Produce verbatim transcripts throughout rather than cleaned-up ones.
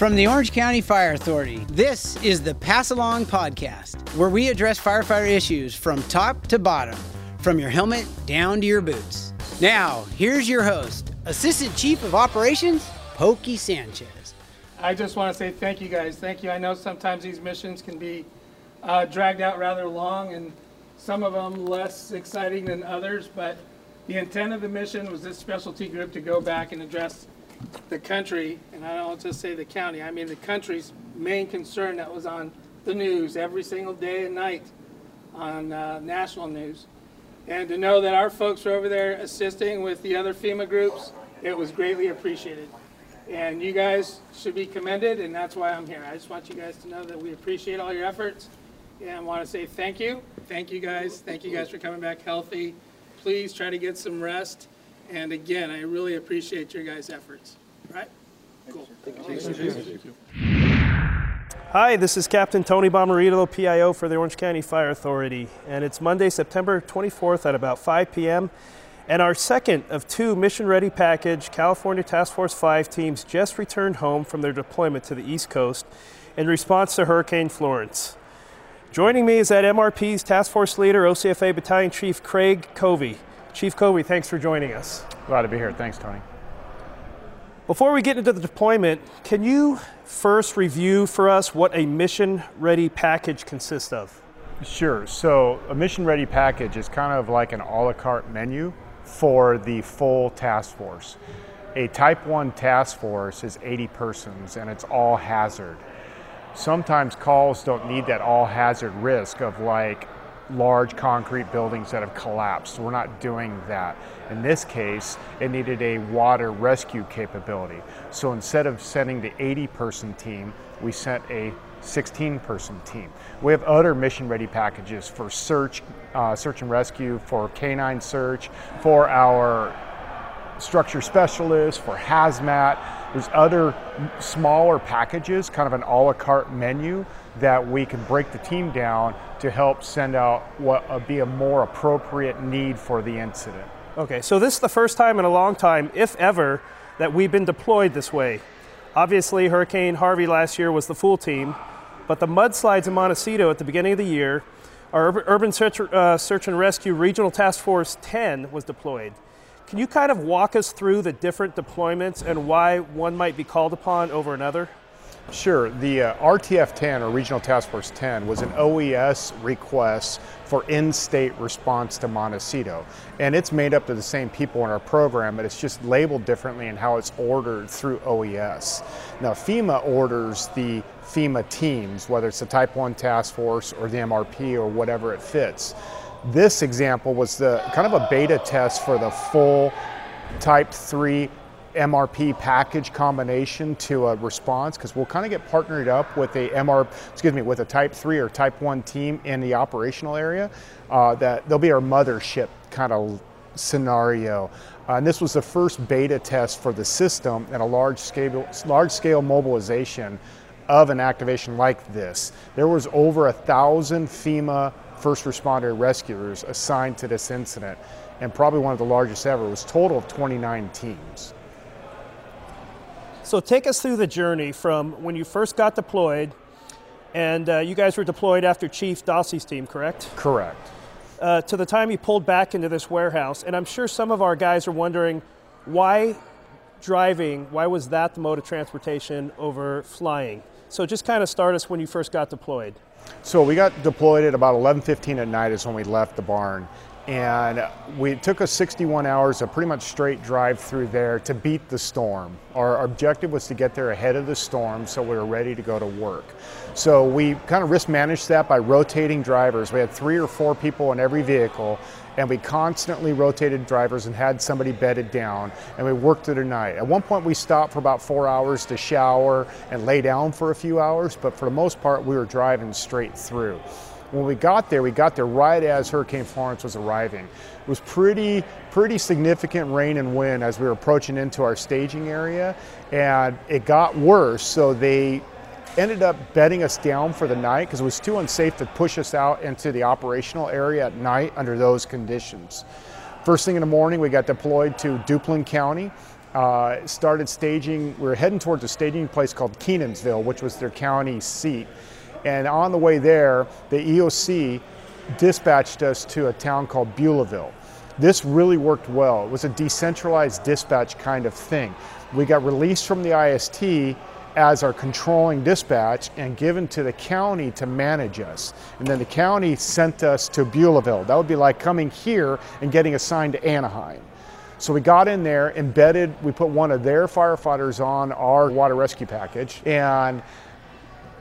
From the Orange County Fire Authority, this is the Pass Along Podcast, where we address firefighter issues from top to bottom, from your helmet down to your boots. Now, here's your host, Assistant Chief of Operations, Pokey Sanchez. I just want to say thank you, guys. Thank you. I know sometimes these missions can be uh, dragged out rather long, and some of them less exciting than others, but the intent of the mission was this specialty group to go back and address the country, and I don't just say the county, I mean the country's main concern that was on the news every single day and night on uh, national news. And to know that our folks were over there assisting with the other FEMA groups, it was greatly appreciated. And you guys should be commended, and that's why I'm here. I just want you guys to know that we appreciate all your efforts, and I want to say thank you. Thank you guys. Thank you guys for coming back healthy. Please try to get some rest. And again, I really appreciate your guys' efforts. All right? Cool. Hi, this is Captain Tony Bommarito, P I O for the Orange County Fire Authority. And it's Monday, September twenty-fourth at about five p m And our second of two Mission Ready Package California Task Force five teams just returned home from their deployment to the East Coast in response to Hurricane Florence. Joining me is that M R P's Task Force Leader, O C F A Battalion Chief Craig Covey. Chief Covey, thanks for joining us. Glad to be here. Thanks, Tony. Before we get into the deployment, can you first review for us what a Mission Ready Package consists of? Sure. So a Mission Ready Package is kind of like an a la carte menu for the full task force. A Type one task force is eighty persons, and it's all hazard. Sometimes calls don't need that all hazard risk of like large concrete buildings that have collapsed. We're not doing that. In this case, it needed a water rescue capability. So instead of sending the eighty person team, we sent a sixteen person team. We have other mission ready packages for search, uh, search and rescue, for canine search, for our structure specialists, for hazmat. There's other smaller packages, kind of an a la carte menu that we can break the team down to help send out what would be a more appropriate need for the incident. Okay, so this is the first time in a long time, if ever, that we've been deployed this way. Obviously, Hurricane Harvey last year was the full team, but the mudslides in Montecito at the beginning of the year, our Urban Search, uh, Search and Rescue Regional Task Force ten was deployed. Can you kind of walk us through the different deployments and why one might be called upon over another? Sure. The uh, R T F ten, or Regional Task Force ten, was an O E S request for in-state response to Montecito. And it's made up of the same people in our program, but it's just labeled differently in how it's ordered through O E S. Now, FEMA orders the FEMA teams, whether it's the Type one Task Force or the M R P or whatever it fits. This example was the kind of a beta test for the full Type three M R P package combination to a response, because we'll kind of get partnered up with a M R, excuse me, with a Type three or Type one team in the operational area. Uh, that they'll be our mothership kind of scenario. Uh, and this was the first beta test for the system and a large scale, large scale mobilization of an activation like this. There was over a thousand FEMA first responder rescuers assigned to this incident, and probably one of the largest ever. It was a total of twenty-nine teams. So take us through the journey from when you first got deployed, and uh, you guys were deployed after Chief Dossey's team, correct? Correct. Uh, to the time you pulled back into this warehouse, and I'm sure some of our guys are wondering, why driving, why was that the mode of transportation over flying? So just kind of start us when you first got deployed. So we got deployed at about eleven fifteen at night is when we left the barn. And we it took us sixty-one hours of pretty much straight drive through there to beat the storm. Our objective was to get there ahead of the storm so we were ready to go to work. So we kind of risk managed that by rotating drivers. We had three or four people in every vehicle, and we constantly rotated drivers and had somebody bedded down, and we worked through the night. At one point, we stopped for about four hours to shower and lay down for a few hours, but for the most part, we were driving straight through. When we got there, we got there right as Hurricane Florence was arriving. It was pretty, pretty significant rain and wind as we were approaching into our staging area, and it got worse, so they ended up bedding us down for the night because it was too unsafe to push us out into the operational area at night under those conditions. First thing in the morning, we got deployed to Duplin County, uh, started staging. We were heading towards a staging place called Kenansville, which was their county seat. And on the way there, the E O C dispatched us to a town called Beulaville. This really worked well. It was a decentralized dispatch kind of thing. We got released from the I S T as our controlling dispatch and given to the county to manage us. And then the county sent us to Beulaville. That would be like coming here and getting assigned to Anaheim. So we got in there, embedded, we put one of their firefighters on our water rescue package, and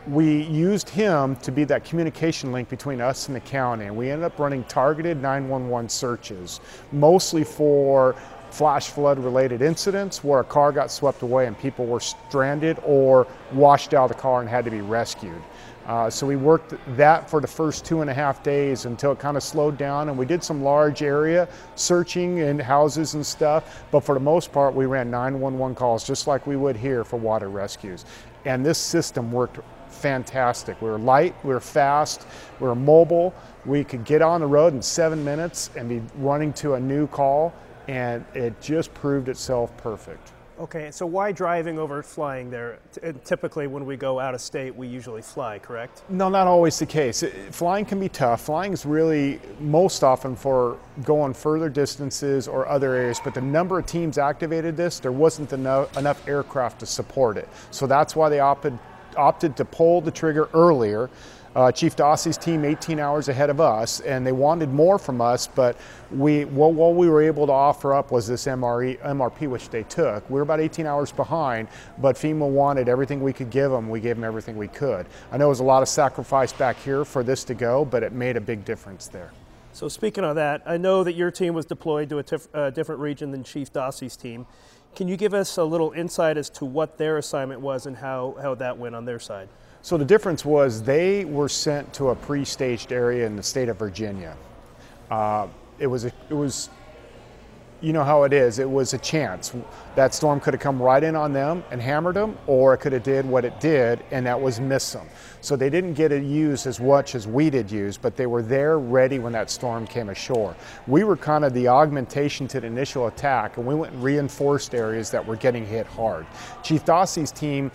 we used him to be that communication link between us and the county. And we ended up running targeted nine one one searches, mostly for flash flood related incidents where a car got swept away and people were stranded or washed out of the car and had to be rescued. Uh, so we worked that for the first two and a half days until it kind of slowed down, and we did some large area searching in houses and stuff, but for the most part we ran nine one one calls just like we would here for water rescues. And this system worked fantastic. We were light, we were fast, we were mobile. We could get on the road in seven minutes and be running to a new call, and it just proved itself perfect. Okay, so why driving over flying there? T typically when we go out of state, we usually fly, correct? No, not always the case. It, flying can be tough. Flying is really most often for going further distances or other areas, but the number of teams activated this, there wasn't enough, enough aircraft to support it. So that's why they opted, opted to pull the trigger earlier. Uh, Chief Dossey's team eighteen hours ahead of us, and they wanted more from us, but we, what, what we were able to offer up was this M R E, M R P, which they took. We were about eighteen hours behind, but FEMA wanted everything we could give them. We gave them everything we could. I know it was a lot of sacrifice back here for this to go, but it made a big difference there. So speaking of that, I know that your team was deployed to a tif- uh, different region than Chief Dossey's team. Can you give us a little insight as to what their assignment was and how, how that went on their side? So the difference was they were sent to a pre-staged area in the state of Virginia. Uh, it was, a, it was, you know how it is, it was a chance. That storm could have come right in on them and hammered them, or it could have did what it did, and that was miss them. So they didn't get it used as much as we did use, but they were there ready when that storm came ashore. We were kind of the augmentation to the initial attack, and we went and reinforced areas that were getting hit hard. Chief Dossey's team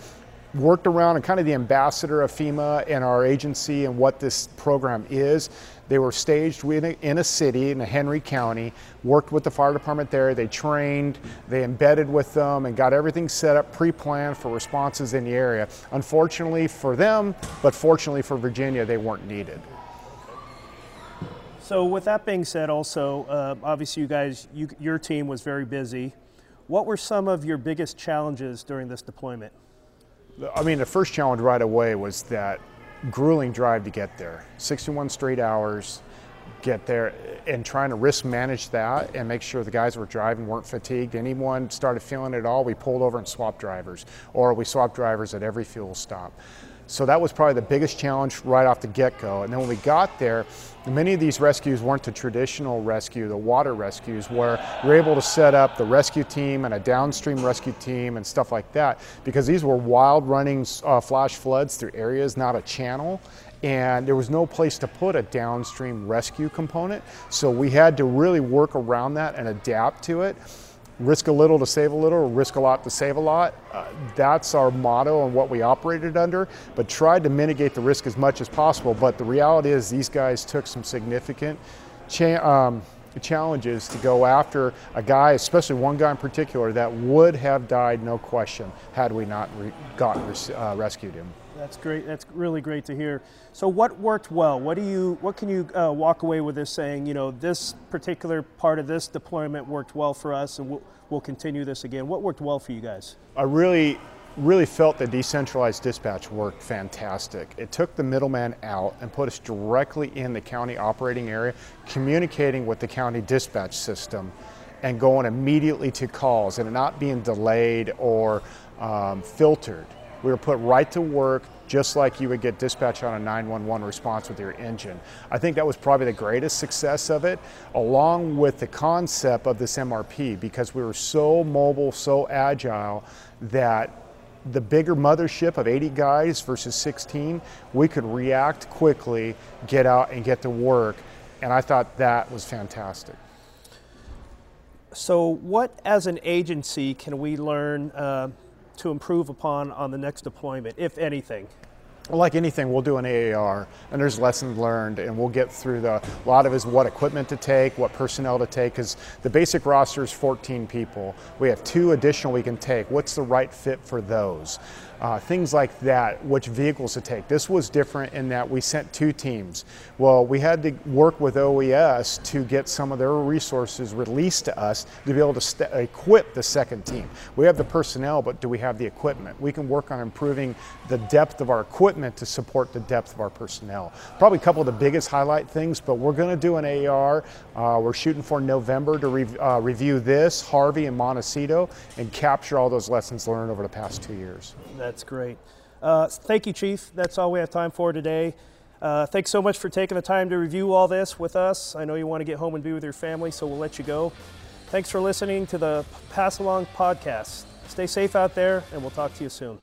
worked around and kind of the ambassador of FEMA and our agency and what this program is. They were staged in a city in Henry County, worked with the fire department there, they trained, they embedded with them and got everything set up, pre-planned for responses in the area. Unfortunately for them, but fortunately for Virginia, they weren't needed. So with that being said also, uh, obviously you guys, you, your team was very busy. What were some of your biggest challenges during this deployment? I mean, the first challenge right away was that grueling drive to get there. sixty-one straight hours, get there, and trying to risk manage that and make sure the guys who were driving weren't fatigued. Anyone started feeling it all, we pulled over and swapped drivers, or we swapped drivers at every fuel stop. So that was probably the biggest challenge right off the get-go. And then when we got there, many of these rescues weren't the traditional rescue, the water rescues, where we're able to set up the rescue team and a downstream rescue team and stuff like that, because these were wild running uh, flash floods through areas, not a channel. And there was no place to put a downstream rescue component. So we had to really work around that and adapt to it. Risk a little to save a little, risk a lot to save a lot. Uh, that's our motto and what we operated under, but tried to mitigate the risk as much as possible. But the reality is these guys took some significant cha um, challenges to go after a guy, especially one guy in particular, that would have died, no question, had we not re gotten res uh, rescued him. That's great. That's really great to hear. So what worked well? What do you, what can you uh, walk away with this saying, you know, this particular part of this deployment worked well for us and we'll, we'll continue this again. What worked well for you guys? I really, really felt the decentralized dispatch worked fantastic. It took the middleman out and put us directly in the county operating area, communicating with the county dispatch system and going immediately to calls and not being delayed or um, filtered. We were put right to work, just like you would get dispatched on a nine one one response with your engine. I think that was probably the greatest success of it, along with the concept of this M R P, because we were so mobile, so agile, that the bigger mothership of eighty guys versus sixteen, we could react quickly, get out and get to work. And I thought that was fantastic. So what, as an agency, can we learn uh, to improve upon on the next deployment, if anything? Well, like anything, we'll do an A A R, and there's lessons learned, and we'll get through the, a lot of is what equipment to take, what personnel to take, because the basic roster is fourteen people. We have two additional we can take. What's the right fit for those? Uh, things like that, which vehicles to take. This was different in that we sent two teams. Well, we had to work with O E S to get some of their resources released to us to be able to equip the second team. We have the personnel, but do we have the equipment? We can work on improving the depth of our equipment to support the depth of our personnel. Probably a couple of the biggest highlight things, but we're going to do an A R. Uh, we're shooting for November to re uh, review this, Harvey and Montecito, and capture all those lessons learned over the past two years. That's great. Uh, thank you, Chief. That's all we have time for today. Uh, thanks so much for taking the time to review all this with us. I know you want to get home and be with your family, so we'll let you go. Thanks for listening to the Pass Along Podcast. Stay safe out there, and we'll talk to you soon.